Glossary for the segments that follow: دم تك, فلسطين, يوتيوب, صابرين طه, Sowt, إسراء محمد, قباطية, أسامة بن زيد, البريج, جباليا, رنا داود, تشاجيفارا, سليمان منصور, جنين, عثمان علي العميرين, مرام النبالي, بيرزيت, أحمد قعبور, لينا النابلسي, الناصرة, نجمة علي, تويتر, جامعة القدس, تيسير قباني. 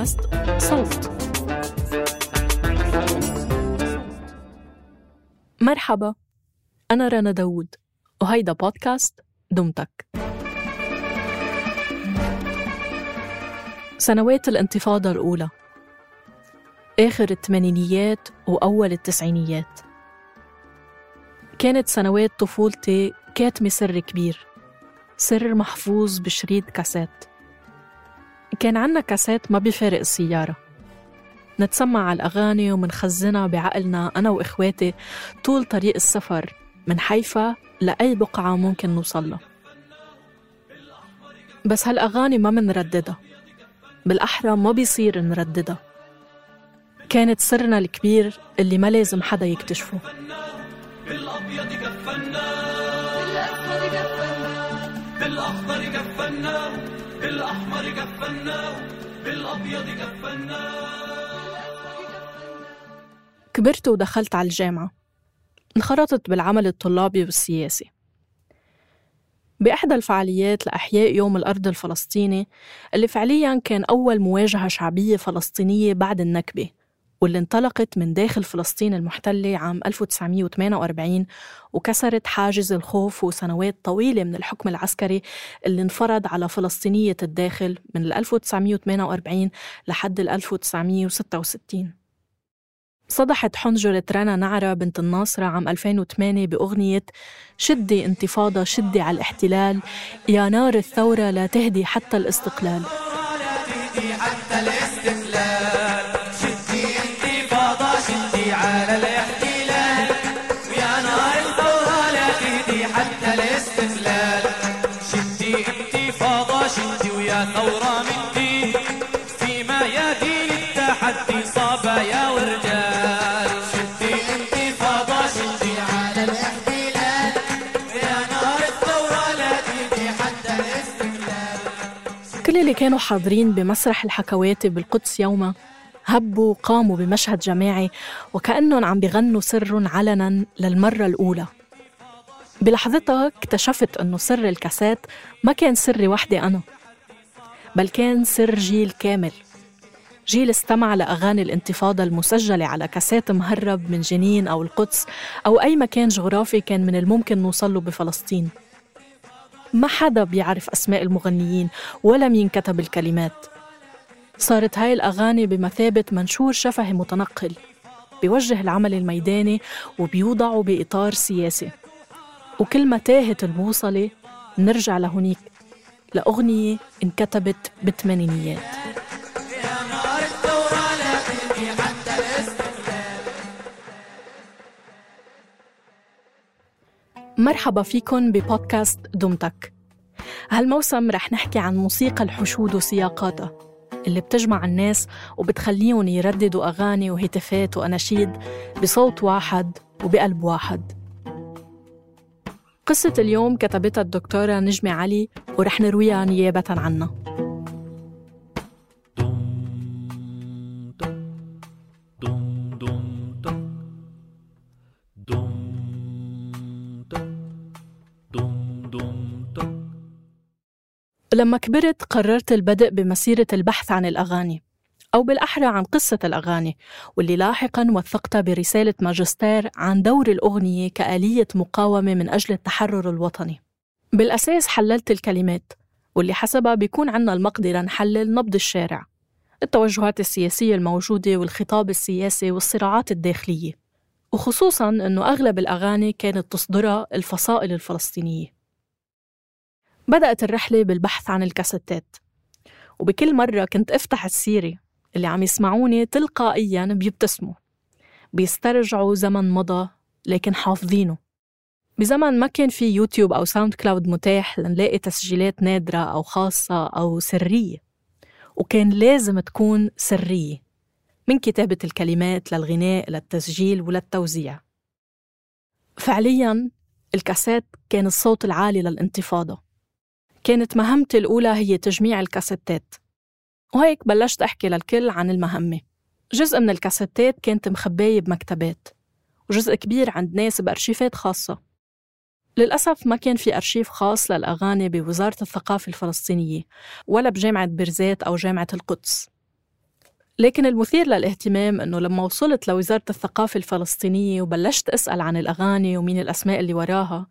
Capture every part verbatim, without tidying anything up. بودكاست صوت. مرحبا، أنا رنا داود وهيدا بودكاست دمتك. سنوات الانتفاضة الأولى، آخر الثمانينيات وأول التسعينيات، كانت سنوات طفولتي كاتمة سر كبير، سر محفوظ بشريط كاسات. كان عنا كاسات ما بيفارق السيارة، نتسمع على الأغاني ومنخزنها بعقلنا أنا وإخواتي طول طريق السفر من حيفا لأي بقعة ممكن نوصلها. بس هالأغاني ما منرددها، بالأحرى ما بيصير نرددها. كانت سرنا الكبير اللي ما لازم حدا يكتشفه. بالأبيض كفنا، بالأحمر كفنا، بالأخضر كفنا، بالأحمر كفنا، بالأبيض كفنا. كبرت ودخلت على الجامعة، انخرطت بالعمل الطلابي والسياسي. بإحدى الفعاليات لأحياء يوم الأرض الفلسطيني، اللي فعلياً كان أول مواجهة شعبية فلسطينية بعد النكبة، واللي انطلقت من داخل فلسطين المحتلة عام ألف وتسعمية وثمانية وأربعين وكسرت حاجز الخوف وسنوات طويلة من الحكم العسكري اللي انفرض على فلسطينية الداخل من ألف وتسعمية وثمانية وأربعين لحد ألف وتسعمية وستة وستين. صدحت حنجرة رنا نعرة بنت الناصرة عام ألفين وثمانية بأغنية شدي انتفاضة شدي على الاحتلال، يا نار الثورة لا تهدي حتى الاستقلال. اللي كانوا حاضرين بمسرح الحكواتي بالقدس يوما هبوا وقاموا بمشهد جماعي وكأنهم عم بيغنوا سر علنا للمرة الأولى. بلحظتها اكتشفت أنه سر الكاسات ما كان سري وحدي أنا، بل كان سر جيل كامل، جيل استمع لأغاني الانتفاضة المسجلة على كاسات مهرب من جنين أو القدس أو أي مكان جغرافي كان من الممكن نوصله بفلسطين. ما حدا بيعرف أسماء المغنيين ولا مين كتب الكلمات. صارت هاي الأغاني بمثابة منشور شفهي متنقل، بيوجه العمل الميداني وبيوضعه بإطار سياسي. وكل ما تاهت البوصلة نرجع لهنيك، لأغنية انكتبت بالثمانينيات. مرحبا فيكن ببودكاست دمتك. هالموسم رح نحكي عن موسيقى الحشود وسياقاتها اللي بتجمع الناس وبتخليهم يرددوا أغاني وهتافات وأناشيد بصوت واحد وبقلب واحد. قصة اليوم كتبتها الدكتورة نجمة علي ورح نرويها نيابة عنا. لما كبرت قررت البدء بمسيرة البحث عن الأغاني، أو بالأحرى عن قصة الأغاني، واللي لاحقاً وثقتها برسالة ماجستير عن دور الأغنية كآلية مقاومة من أجل التحرر الوطني. بالأساس حللت الكلمات، واللي حسبها بيكون عنا المقدرة نحلل نبض الشارع، التوجهات السياسية الموجودة والخطاب السياسي والصراعات الداخلية، وخصوصاً أنه أغلب الأغاني كانت تصدرها الفصائل الفلسطينية. بدأت الرحلة بالبحث عن الكاسيتات، وبكل مرة كنت افتح السيرة اللي عم يسمعوني تلقائياً بيبتسموا، بيسترجعوا زمن مضى لكن حافظينه، بزمن ما كان في يوتيوب أو ساوند كلاود متاح لنلاقي تسجيلات نادرة أو خاصة أو سرية، وكان لازم تكون سرية، من كتابة الكلمات للغناء للتسجيل وللتوزيع. فعلياً الكاسات كان الصوت العالي للانتفاضة. كانت مهمتي الأولى هي تجميع الكاسيتات، وهيك بلشت أحكي للكل عن المهمة. جزء من الكاسيتات كانت مخباية بمكتبات، وجزء كبير عند ناس بأرشيفات خاصة. للأسف ما كان في أرشيف خاص للأغاني بوزارة الثقافة الفلسطينية، ولا بجامعة بيرزيت أو جامعة القدس. لكن المثير للاهتمام أنه لما وصلت لوزارة الثقافة الفلسطينية وبلشت أسأل عن الأغاني ومين الأسماء اللي وراها،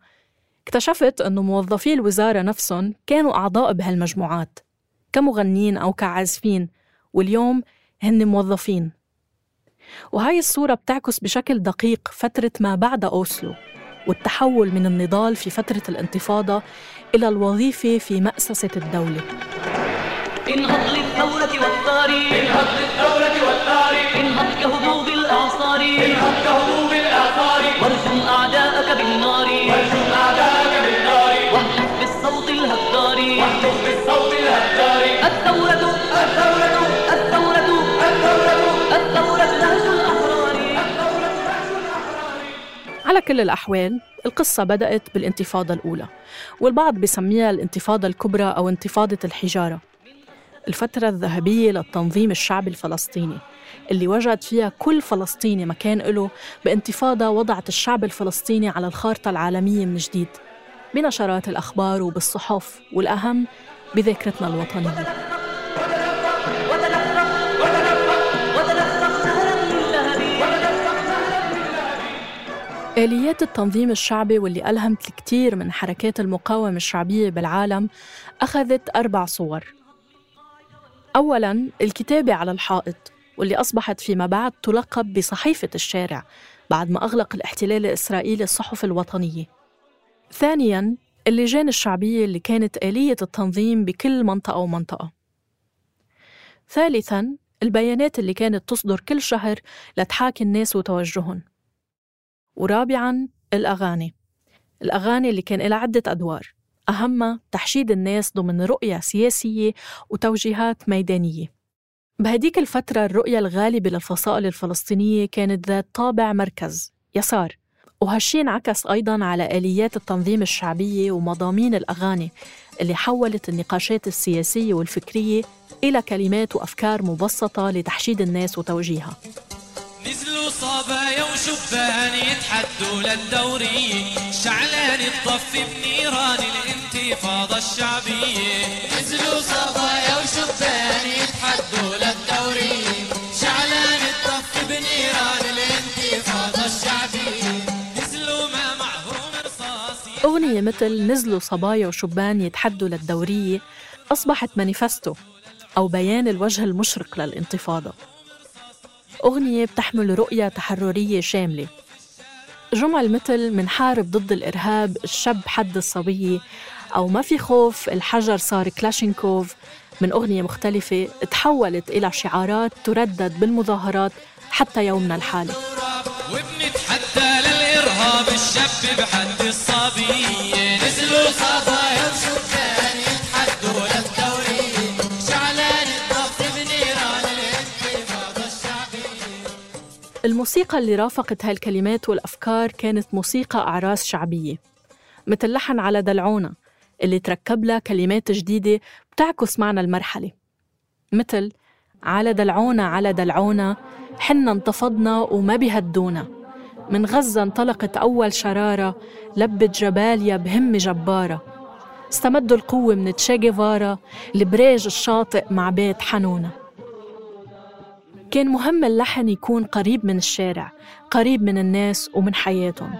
اكتشفت أنه موظفي الوزارة نفسهم كانوا أعضاء بهالمجموعات كمغنين أو كعازفين، واليوم هن موظفين. وهاي الصورة بتعكس بشكل دقيق فترة ما بعد أوسلو والتحول من النضال في فترة الانتفاضة إلى الوظيفة في مأسسة الدولة. انهض للثورة والطاري، انهض للثورة والطاري، انهض كهبوب الأعصار، انهض كهبوب الأعصار، وارجم أعداءك بالنار، وارجم أعداءك بالنار، واهتف بالصوت الهداري، واهتف بالصوت الهداري. الثورة الثورة الثورة الثورة الثورة نهج الأحرار، الثورة نهج الأحرار. على كل الأحوال القصة بدأت بالانتفاضة الأولى، والبعض بيسميها الانتفاضة الكبرى أو انتفاضة الحجارة، الفترة الذهبية للتنظيم الشعبي الفلسطيني اللي وجد فيها كل فلسطيني مكان له بانتفاضة وضعت الشعب الفلسطيني على الخارطة العالمية من جديد بنشرات الأخبار وبالصحف، والأهم بذاكرتنا الوطنية. آليات التنظيم الشعبي واللي ألهمت الكثير من حركات المقاومة الشعبية بالعالم أخذت أربع صور. أولاً الكتابة على الحائط، واللي أصبحت فيما بعد تلقب بصحيفة الشارع بعد ما أغلق الاحتلال الإسرائيلي الصحف الوطنية. ثانياً اللجان الشعبية اللي كانت آلية التنظيم بكل منطقة ومنطقة. ثالثاً البيانات اللي كانت تصدر كل شهر لتحاكي الناس وتوجههم. ورابعاً الأغاني، الأغاني اللي كان لها عدة أدوار، أهمها تحشيد الناس ضمن رؤية سياسية وتوجيهات ميدانية. بهديك الفترة الرؤية الغالبة للفصائل الفلسطينية كانت ذات طابع مركز يسار، وهالشي انعكس أيضاً على آليات التنظيم الشعبية ومضامين الأغاني اللي حولت النقاشات السياسية والفكرية إلى كلمات وأفكار مبسطة لتحشيد الناس وتوجيهها. نزلوا صبايا وشبان يتحدوا للدورية، شعلان الطف بنيران الانتفاضة الشعبية. نزلوا صبايا وشبان يتحدوا للدورية، شعلان الطف بنيران الانتفاضة الشعبية. نزلوا ما معهم رصاص. أغنية مثل نزلوا صبايا وشبان يتحدوا للدورية أصبحت مانيفستو أو بيان الوجه المشرق للانتفاضة، أغنية بتحمل رؤية تحررية شاملة. جمل مثل منحارب ضد الإرهاب، الشاب حد الصبية، أو ما في خوف، الحجر صار كلاشينكوف، من أغنية مختلفة تحولت إلى شعارات تردد بالمظاهرات حتى يومنا الحالي. وبنتحدى للإرهاب، الشاب بحد الصبية، نزلوا صبايا وشبان يتحدوا للدورية، شعلان الطف بنيران الانتفاضة الشعبية. الموسيقى اللي رافقت هالكلمات والأفكار كانت موسيقى أعراس شعبية، مثل لحن على دلعونا اللي تركب لها كلمات جديدة بتعكس معنى المرحلة، مثل على دلعونا على دلعونا، حنا انتفضنا وما بيهدونا، من غزة انطلقت أول شرارة، لبت جباليا بهمة جبارة، استمدوا القوة من تشاجيفارا، البريج الشاطئ مع بيت حنونة. كان مهم اللحن يكون قريب من الشارع، قريب من الناس ومن حياتهم.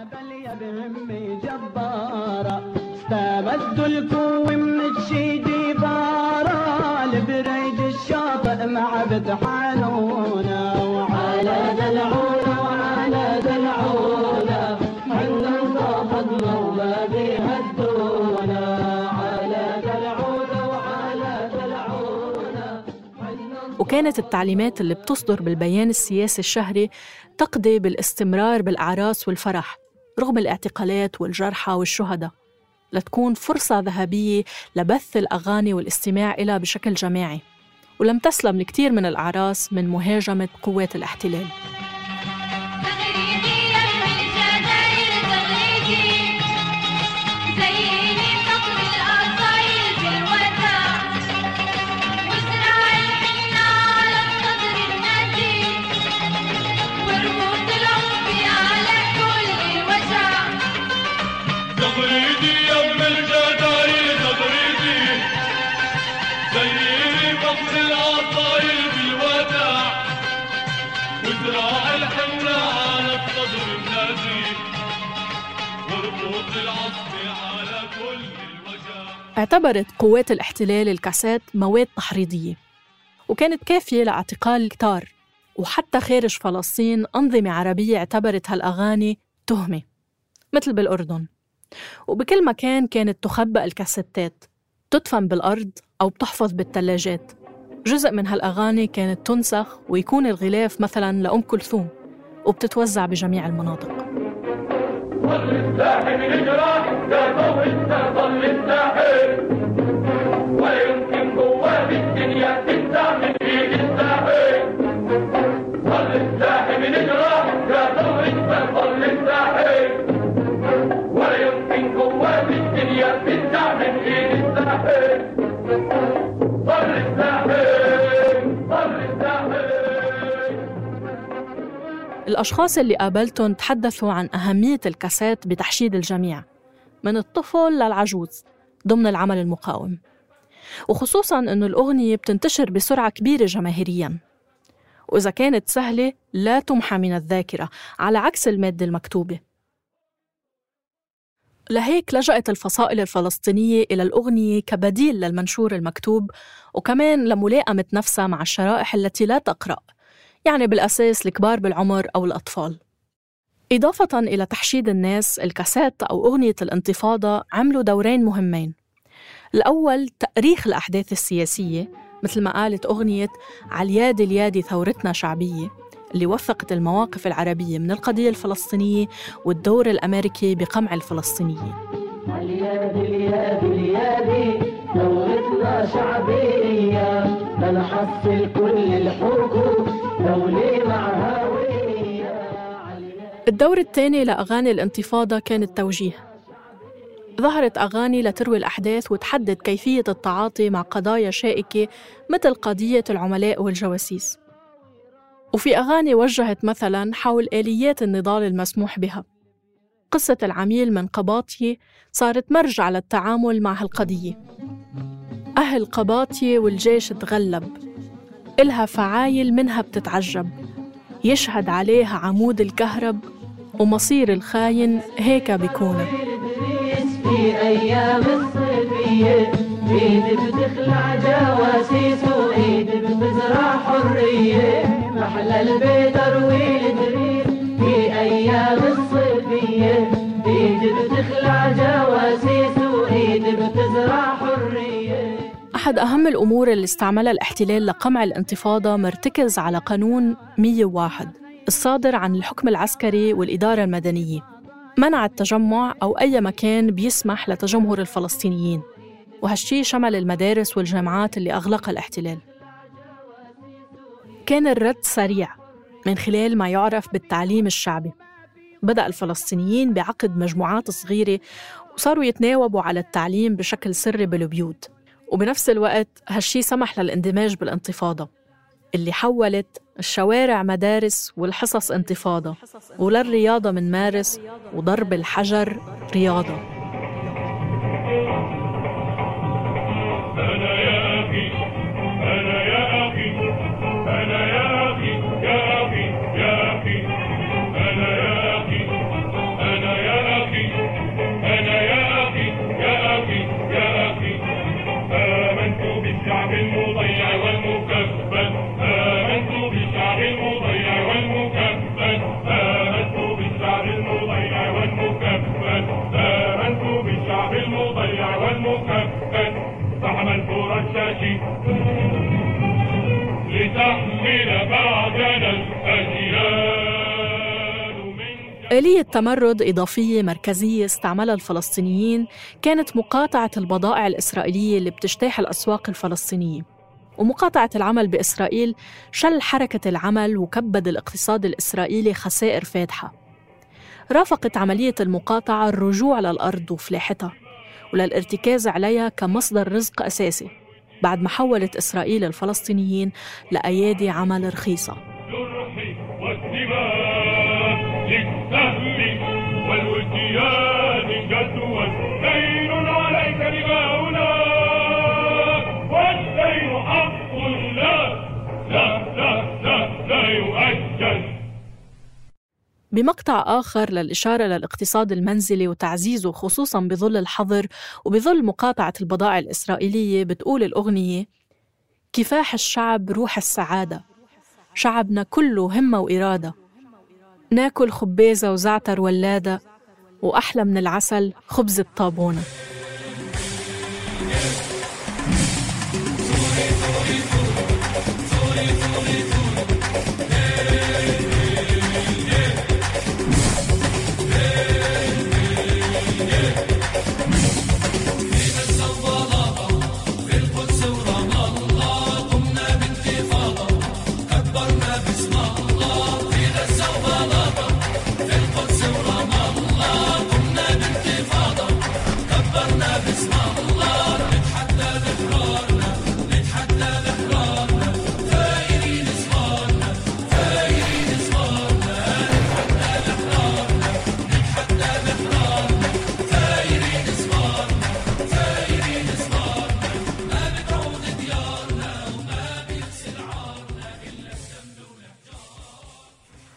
وكانت التعليمات اللي بتصدر بالبيان السياسي الشهري تقضي بالاستمرار بالأعراس والفرح رغم الاعتقالات والجرحى والشهداء، لتكون فرصة ذهبية لبث الأغاني والاستماع إليها بشكل جماعي. ولم تسلم الكثير من الأعراس من مهاجمة قوات الاحتلال. اعتبرت قوات الاحتلال الكاسات مواد تحريضية، وكانت كافية لاعتقال كتار، وحتى خارج فلسطين أنظمة عربية اعتبرت هالأغاني تهمة، مثل بالأردن. وبكل مكان كانت تخبأ الكاسيتات، تدفن بالأرض أو بتحفظ بالثلاجات. جزء من هالأغاني كانت تنسخ ويكون الغلاف مثلاً لأم كلثوم، وبتتوزع بجميع المناطق. الأشخاص اللي قابلتهم تحدثوا عن أهمية الكاسات بتحشيد الجميع، من الطفل للعجوز، ضمن العمل المقاوم، وخصوصاً أنه الأغنية بتنتشر بسرعة كبيرة جماهيرياً، وإذا كانت سهلة لا تمحى من الذاكرة، على عكس المادة المكتوبة. لهيك لجأت الفصائل الفلسطينية إلى الأغنية كبديل للمنشور المكتوب، وكمان لملاءمة نفسها مع الشرائح التي لا تقرأ، يعني بالأساس الكبار بالعمر أو الأطفال. إضافة إلى تحشيد الناس، الكاسات أو أغنية الانتفاضة عملوا دورين مهمين. الأول تأريخ الأحداث السياسية، مثل ما قالت أغنية عاليادي اليادي ثورتنا شعبية، اللي وثقت المواقف العربية من القضية الفلسطينية والدور الأمريكي بقمع الفلسطينيين. عاليادي اليادي اليادي ثورتنا شعبية، لنحصل كل الحقوق. الدور الثاني لأغاني الانتفاضة كان التوجيه. ظهرت أغاني لتروي الأحداث وتحدد كيفية التعاطي مع قضايا شائكة، مثل قضية العملاء والجواسيس. وفي أغاني وجهت مثلاً حول آليات النضال المسموح بها. قصة العميل من قباطية صارت مرجع للتعامل مع هالقضية. أهل قباطية والجيش تغلب، إلها فعايل منها بتتعجب، يشهد عليها عمود الكهرب، ومصير الخاين هيك بيكون. أحد أهم الأمور اللي استعملها الاحتلال لقمع الانتفاضة مرتكز على قانون مية وواحد الصادر عن الحكم العسكري والإدارة المدنية، منع التجمع أو أي مكان بيسمح لتجمهر الفلسطينيين، وهالشي شمل المدارس والجامعات اللي أغلقها الاحتلال. كان الرد سريع من خلال ما يعرف بالتعليم الشعبي. بدأ الفلسطينيين بعقد مجموعات صغيرة، وصاروا يتناوبوا على التعليم بشكل سري بالبيوت، وبنفس الوقت هالشي سمح للاندماج بالانتفاضة، اللي حولت الشوارع مدارس والحصص انتفاضة، وللرياضة من مارس، وضرب الحجر رياضة. أنا يا أخي أنا يا أخي أنا يا أخي يا أخي يا أخي أنا يا أخي أنا يا أخي أنا يا أخي يا أخي يا أخي آمنت بالشعب المضيع والمكبل، آمنت بالشعب المضيع والمكبل، آمنت بالشعب المضيع والمكبل، آمنت بالشعب المضيع والمكبل، فحملت رشاشي لتحمل بعدنا الأجيال من. آلية تمرد إضافية مركزية استعملها الفلسطينيين كانت مقاطعة البضائع الإسرائيلية اللي بتجتاح الأسواق الفلسطينية، ومقاطعة العمل بإسرائيل شل حركة العمل وكبد الاقتصاد الإسرائيلي خسائر فادحة. رافقت عملية المقاطعة الرجوع للأرض وفلاحتها، وللارتكاز عليها كمصدر رزق أساسي، بعد ما حولت إسرائيل الفلسطينيين لأيادي عمل رخيصة. للسهل والوديان جدوى دين عليك لباؤنا، والدين حق لا لا لا لا يؤجل. بمقطع آخر للإشارة للاقتصاد المنزلي وتعزيزه خصوصاً بظل الحظر وبظل مقاطعة البضائع الإسرائيلية، بتقول الأغنية: كفاح الشعب روح السعادة، شعبنا كله همة وإرادة، ناكل خبيزة وزعتر ولادة، وأحلى من العسل خبز الطابونة.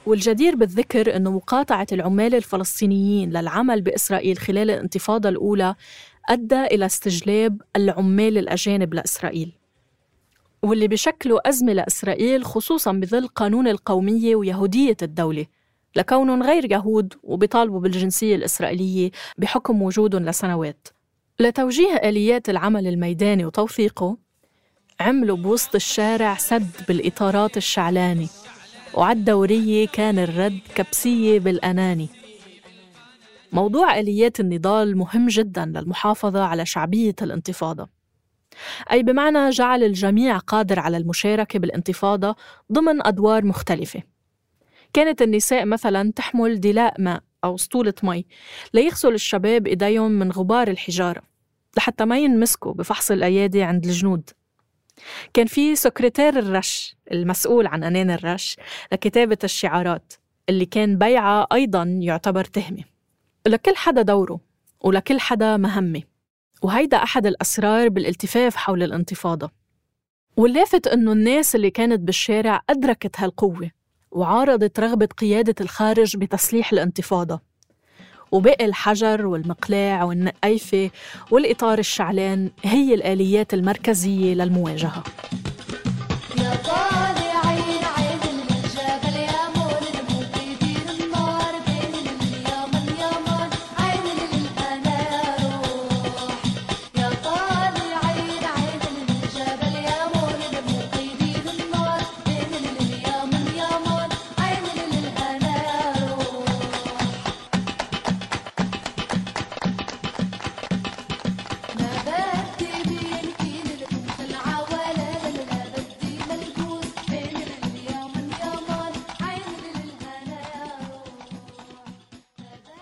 والجدير بالذكر أنه مقاطعة العمال الفلسطينيين للعمل بإسرائيل خلال الانتفاضة الأولى أدى إلى استجلاب العمال الأجانب لإسرائيل، واللي بشكله أزمة لإسرائيل خصوصاً بظل قانون القومية ويهودية الدولة لكونهم غير يهود وبيطالبوا بالجنسية الإسرائيلية بحكم وجودهم لسنوات. لتوجيه آليات العمل الميداني وتوثيقه عملوا بوسط الشارع سد بالإطارات الشعلاني، وعالدورية كان الرد كبسية بالأناني. موضوع آليات النضال مهم جداً للمحافظة على شعبية الانتفاضة، أي بمعنى جعل الجميع قادر على المشاركة بالانتفاضة ضمن أدوار مختلفة. كانت النساء مثلاً تحمل دلاء ماء أو سطولة مي ليغسل الشباب إيديهم من غبار الحجارة لحتى ما ينمسكوا بفحص الأيادي عند الجنود. كان في سكرتير الرش المسؤول عن أنان الرش لكتابة الشعارات اللي كان بيعها أيضاً يعتبر تهمة. لكل حدا دوره ولكل حدا مهمة، وهيدا أحد الأسرار بالالتفاف حول الانتفاضة. واللافت أنه الناس اللي كانت بالشارع أدركت هالقوة وعارضت رغبة قيادة الخارج بتسليح الانتفاضة، وباقي الحجر والمقلاع والنقايفة والإطار الشعلان هي الآليات المركزية للمواجهة.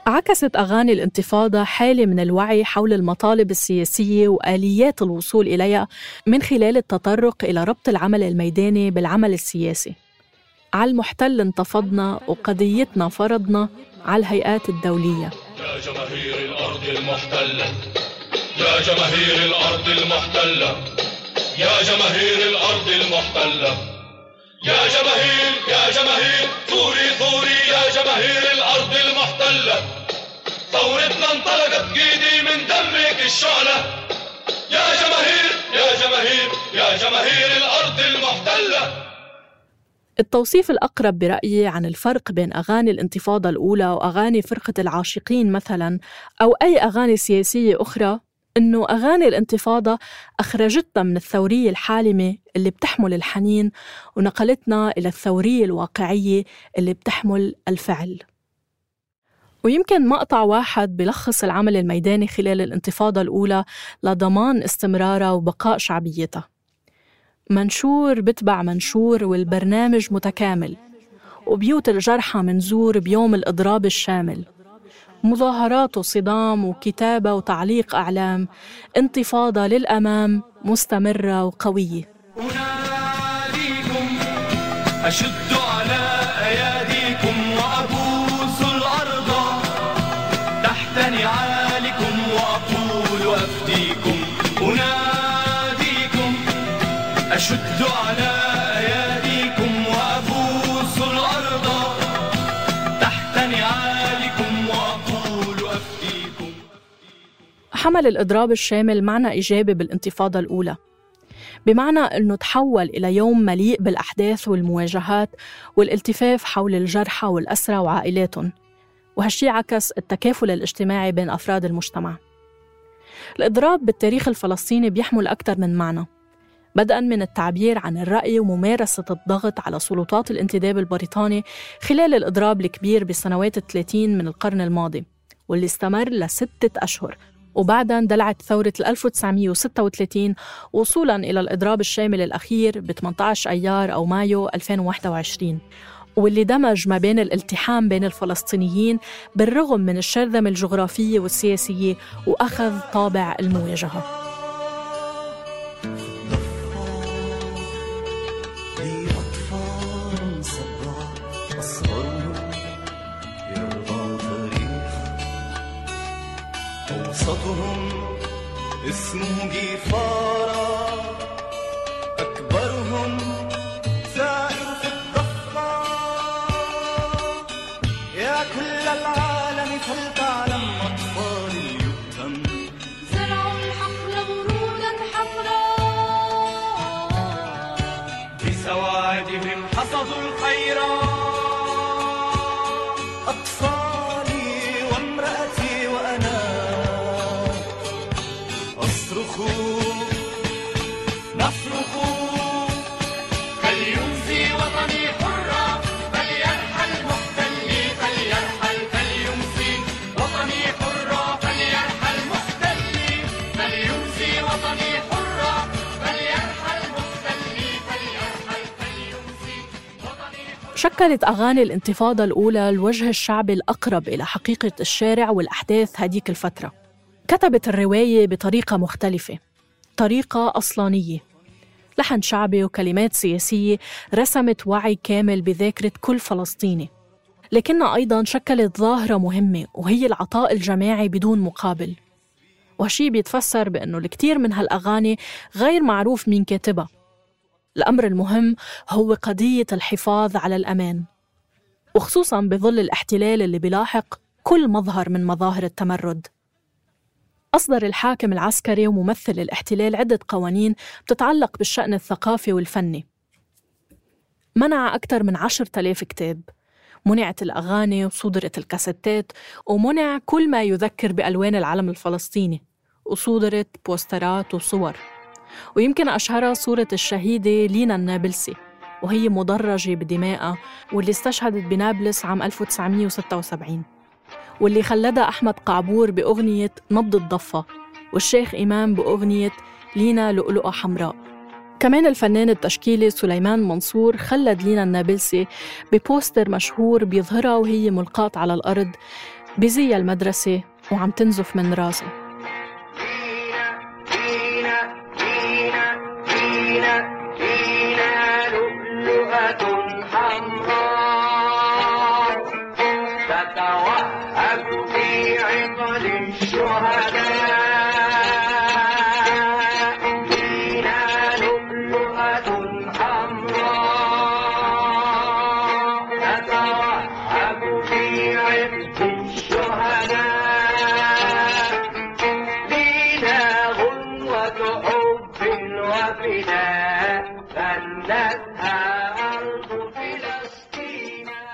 عكست أغاني الانتفاضة حالة من الوعي حول المطالب السياسية وآليات الوصول إليها من خلال التطرق إلى ربط العمل الميداني بالعمل السياسي. على المحتل انتفضنا وقضيتنا فرضنا على الهيئات الدولية. يا جماهير الأرض المحتلة، يا جماهير الأرض المحتلة، يا جماهير الأرض المحتلة، يا جماهير يا جماهير ثوري ثوري، يا جماهير الأرض المحتلة، ثورتنا انطلقت جديد من دمك الشعلة، يا جماهير يا جماهير يا جماهير الأرض المحتلة. التوصيف الأقرب برأيي عن الفرق بين أغاني الانتفاضة الأولى وأغاني فرقة العاشقين مثلاً أو أي أغاني سياسية أخرى إنه أغاني الانتفاضة أخرجتنا من الثورية الحالمة اللي بتحمل الحنين ونقلتنا إلى الثورية الواقعية اللي بتحمل الفعل. ويمكن مقطع واحد بلخص العمل الميداني خلال الانتفاضة الأولى لضمان استمرارها وبقاء شعبيتها: منشور بتبع منشور والبرنامج متكامل، وبيوت الجرحى منزور بيوم الإضراب الشامل، مظاهرات وصدام وكتابة وتعليق أعلام، انتفاضة للأمام مستمرة وقوية. أناديكم أشد على أياديكم وأبوس الأرض تحت نعالكم وأقول أفديكم، أناديكم أشد على أياديكم وأبوس الأرض تحت حمل الإضراب الشامل معنى إيجابي بالانتفاضة الأولى، بمعنى أنه تحول إلى يوم مليء بالأحداث والمواجهات والالتفاف حول الجرحى والأسرى وعائلاتهم، وهالشي عكس التكافل الاجتماعي بين أفراد المجتمع. الإضراب بالتاريخ الفلسطيني بيحمل أكثر من معنى، بدءاً من التعبير عن الرأي وممارسة الضغط على سلطات الانتداب البريطاني خلال الإضراب الكبير بسنوات الثلاثين من القرن الماضي واللي استمر لستة أشهر، وبعداً دلعت ثورة ألف وتسعمئة وستة وثلاثين وصولاً إلى الإضراب الشامل الأخير ب ثمانية عشر أيار أو مايو ألفين وواحد وعشرين، واللي دمج ما بين الالتحام بين الفلسطينيين بالرغم من الشرذمة الجغرافية والسياسية وأخذ طابع المواجهة. أوسطهم اسمه جفارة، أكبرهم زائر في الضفة، يا كل العالم فلتعلم أطفال اليتم زرعهم حقل ورودا حمراء، بسواعدهم حصدوا الخيرات. شكلت أغاني الانتفاضة الأولى الوجه الشعبي الأقرب إلى حقيقة الشارع والأحداث هديك الفترة. كتبت الرواية بطريقة مختلفة، طريقة أصلانية، لحن شعبي وكلمات سياسية رسمت وعي كامل بذاكرة كل فلسطيني، لكنها أيضاً شكلت ظاهرة مهمة وهي العطاء الجماعي بدون مقابل، وهالشي بيتفسر بأنه الكثير من هالأغاني غير معروف مين كاتبها. الأمر المهم هو قضية الحفاظ على الأمان، وخصوصاً بظل الاحتلال اللي بيلاحق كل مظهر من مظاهر التمرد. أصدر الحاكم العسكري وممثل الاحتلال عدة قوانين بتتعلق بالشأن الثقافي والفني، منع أكثر من عشرة آلاف كتاب، منعت الأغاني وصدرت الكاسيتات، ومنع كل ما يذكر بألوان العلم الفلسطيني، وصدرت بوسترات وصور، ويمكن أشهرها صورة الشهيدة لينا النابلسي وهي مدرجة بدمائها واللي استشهدت بنابلس عام ألف وتسعمئة وستة وسبعين، واللي خلدها أحمد قعبور بأغنية نبض الضفة، والشيخ إمام بأغنية لينا لؤلؤة حمراء. كمان الفنان التشكيلي سليمان منصور خلد لينا النابلسي ببوستر مشهور بيظهرها وهي ملقاة على الأرض بزي المدرسة وعم تنزف من راسه.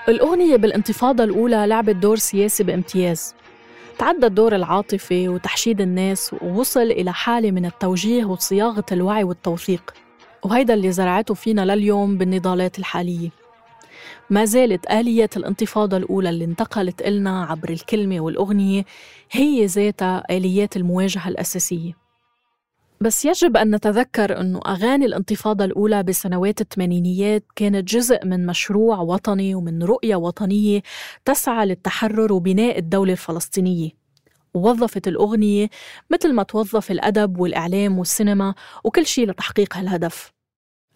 الأغنية بالانتفاضة الأولى لعبت دور سياسي بامتياز، تعدى الدور العاطفي وتحشيد الناس ووصل إلى حالة من التوجيه وصياغة الوعي والتوثيق، وهيدا اللي زرعته فينا لليوم بالنضالات الحالية. ما زالت آلية الانتفاضة الأولى اللي انتقلت إلنا عبر الكلمة والأغنية هي ذاتها آليات المواجهة الأساسية. بس يجب أن نتذكر أنه أغاني الانتفاضة الأولى بسنوات الثمانينيات كانت جزء من مشروع وطني ومن رؤية وطنية تسعى للتحرر وبناء الدولة الفلسطينية، ووظفت الأغنية مثل ما توظف الأدب والإعلام والسينما وكل شيء لتحقيق هالهدف.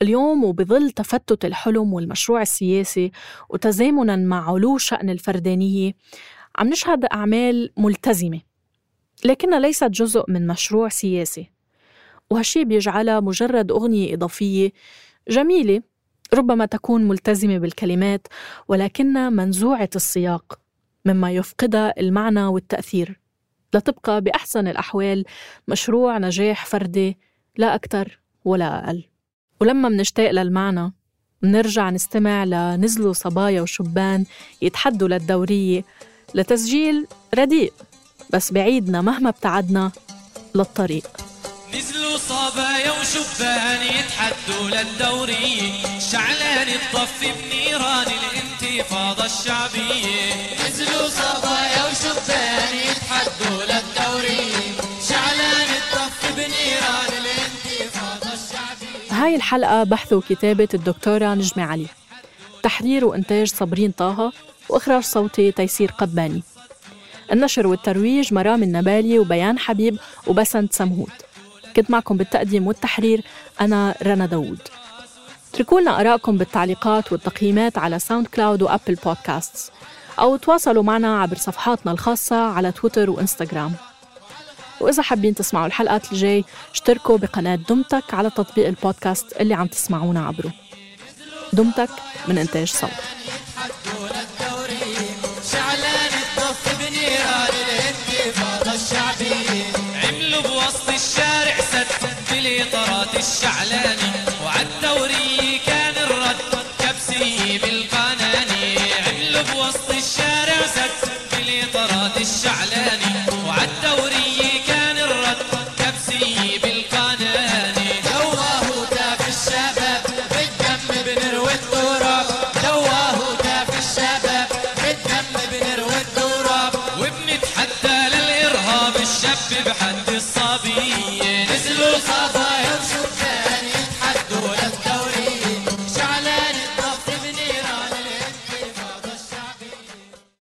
اليوم وبظل تفتت الحلم والمشروع السياسي وتزامناً مع علو شأن الفردانية عم نشهد أعمال ملتزمة لكنها ليست جزء من مشروع سياسي، وهالشي بيجعلها مجرد أغنية إضافية جميلة ربما تكون ملتزمة بالكلمات ولكنها منزوعة السياق مما يفقدها المعنى والتأثير، لتبقى بأحسن الأحوال مشروع نجاح فردي لا أكتر ولا أقل. ولما منشتاق للمعنى منرجع نستمع لنزلوا صبايا وشبان يتحدوا للدورية لتسجيل رديء بس بعيدنا مهما ابتعدنا للطريق. نزلوا صبايا وشبان يتحدوا للدورية، شعلان الطفي بنيران الانتفاضة الشعبية. نزلوا صبايا وشبان يتحدوا للدورية، شعلان الطفي بنيران الانتفاضة الشعبية. هاي الحلقة بحث وكتابة الدكتورة نجمة علي، تحرير وإنتاج صابرين طه، وإخراج صوتي تيسير قباني. النشر والترويج مرام النبالي وبيان حبيب وبسنت سمهوت. كنت معكم بالتقديم والتحرير أنا رنا داود. اتركوا لنا آراءكم بالتعليقات والتقييمات على ساوند كلاود وأبل بودكاستس، أو تواصلوا معنا عبر صفحاتنا الخاصة على تويتر وإنستغرام. وإذا حابين تسمعوا الحلقات الجاي اشتركوا بقناة دمتك على تطبيق البودكاست اللي عم تسمعونا عبره. دمتك من إنتاج صوت. عملوا بوسط الشارع ست بليطرات الشعلان.